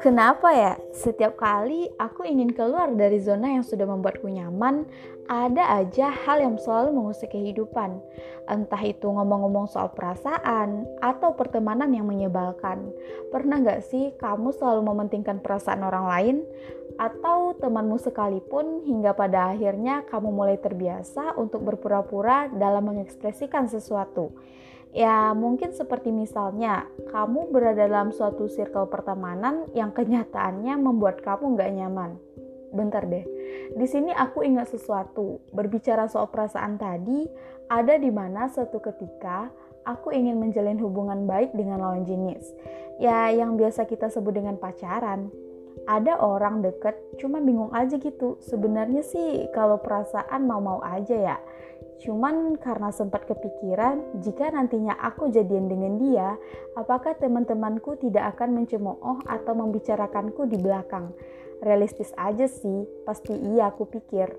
Kenapa ya? Setiap kali aku ingin keluar dari zona yang sudah membuatku nyaman, ada aja hal yang selalu mengusik kehidupan. Entah itu ngomong-ngomong soal perasaan atau pertemanan yang menyebalkan. Pernah gak sih kamu selalu mementingkan perasaan orang lain? Atau temanmu sekalipun hingga pada akhirnya kamu mulai terbiasa untuk berpura-pura dalam mengekspresikan sesuatu? Ya mungkin seperti misalnya kamu berada dalam suatu circle pertemanan yang kenyataannya membuat kamu gak nyaman. Bentar deh, di sini aku ingat sesuatu. Berbicara soal perasaan tadi, ada di mana suatu ketika aku ingin menjalin hubungan baik dengan lawan jenis. Ya yang biasa kita sebut dengan pacaran. Ada orang deket, cuma bingung aja gitu. Sebenarnya sih kalau perasaan mau-mau aja ya. Cuman karena sempat kepikiran, jika nantinya aku jadian dengan dia, apakah teman-temanku tidak akan mencemooh atau membicarakanku di belakang? Realistis aja sih, pasti iya aku pikir.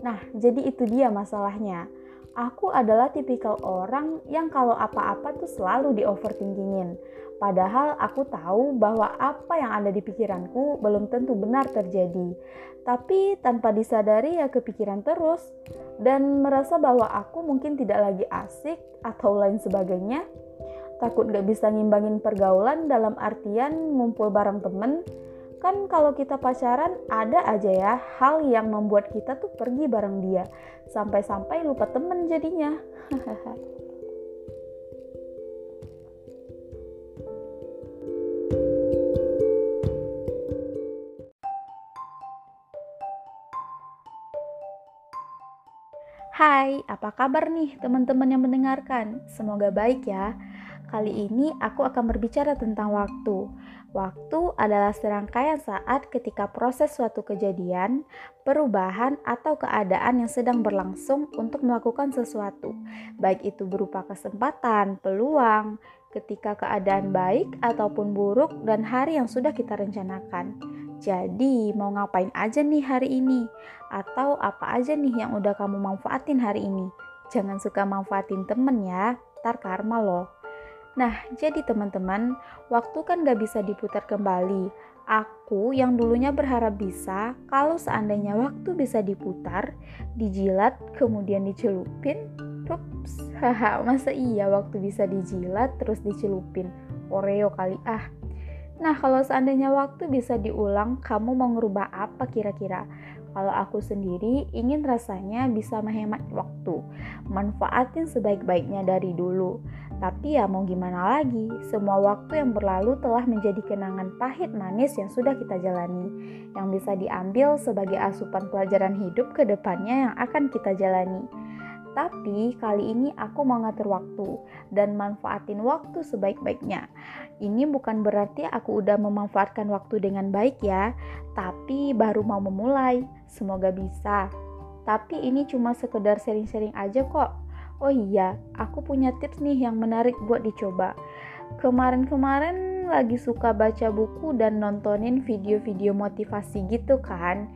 Nah, jadi itu dia masalahnya. Aku adalah tipikal orang yang kalau apa-apa tuh selalu di overthinkingin. Padahal aku tahu bahwa apa yang ada di pikiranku belum tentu benar terjadi. Tapi tanpa disadari ya kepikiran terus. Dan merasa bahwa aku mungkin tidak lagi asik atau lain sebagainya. Takut gak bisa ngimbangin pergaulan dalam artian ngumpul bareng temen. Kan kalau kita pacaran ada aja ya hal yang membuat kita tuh pergi bareng dia. Sampai-sampai lupa temen jadinya. Hai, apa kabar nih teman-teman yang mendengarkan? Semoga baik ya. Kali ini aku akan berbicara tentang waktu. Waktu adalah serangkaian saat ketika proses suatu kejadian, perubahan, atau keadaan yang sedang berlangsung untuk melakukan sesuatu, baik itu berupa kesempatan, peluang, ketika keadaan baik ataupun buruk, dan hari yang sudah kita rencanakan. Jadi, mau ngapain aja nih hari ini? Atau apa aja nih yang udah kamu manfaatin hari ini? Jangan suka manfaatin temen ya, ntar karma loh. Nah, jadi teman-teman, waktu kan gak bisa diputar kembali. Aku yang dulunya berharap bisa, kalau seandainya waktu bisa diputar, dijilat, kemudian dicelupin, masa iya waktu bisa dijilat terus dicelupin? Oreo kali ah. Nah, kalau seandainya waktu bisa diulang, kamu mau ngerubah apa kira-kira? Kalau aku sendiri ingin rasanya bisa menghemat waktu, manfaatin sebaik-baiknya dari dulu. Tapi ya mau gimana lagi, semua waktu yang berlalu telah menjadi kenangan pahit manis yang sudah kita jalani, yang bisa diambil sebagai asupan pelajaran hidup ke depannya yang akan kita jalani. Tapi kali ini aku mau ngatur waktu dan manfaatin waktu sebaik-baiknya. Ini bukan berarti aku udah memanfaatkan waktu dengan baik ya, tapi baru mau memulai. Semoga bisa. Tapi ini cuma sekedar sharing-sharing aja kok. Oh iya, aku punya tips nih yang menarik buat dicoba. Kemarin-kemarin lagi suka baca buku dan nontonin video-video motivasi gitu kan.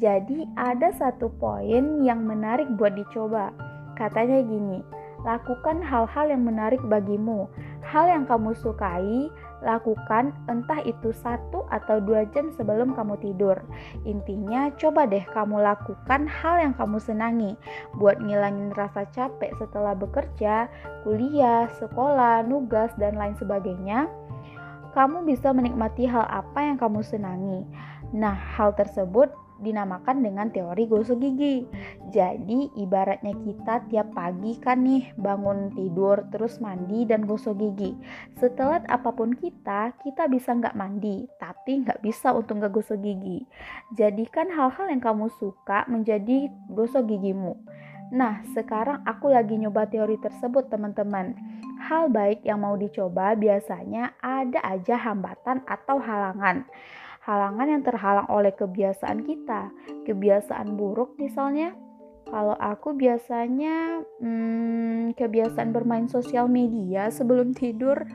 Jadi ada satu poin yang menarik buat dicoba. Katanya gini, lakukan hal-hal yang menarik bagimu. Hal yang kamu sukai, lakukan entah itu 1 atau 2 jam sebelum kamu tidur. Intinya, coba deh kamu lakukan hal yang kamu senangi. Buat ngilangin rasa capek setelah bekerja, kuliah, sekolah, nugas, dan lain sebagainya. Kamu bisa menikmati hal apa yang kamu senangi. Nah, hal tersebut dinamakan dengan teori gosok gigi. Jadi ibaratnya kita tiap pagi kan nih bangun tidur terus mandi dan gosok gigi. Setelat apapun kita bisa nggak mandi, tapi nggak bisa untuk nggak gosok gigi. Jadikan hal-hal yang kamu suka menjadi gosok gigimu. Nah, sekarang aku lagi nyoba teori tersebut teman-teman. Hal baik yang mau dicoba biasanya ada aja hambatan atau halangan. Halangan yang terhalang oleh kebiasaan kita, kebiasaan buruk misalnya. Kalau aku biasanya kebiasaan bermain sosial media sebelum tidur.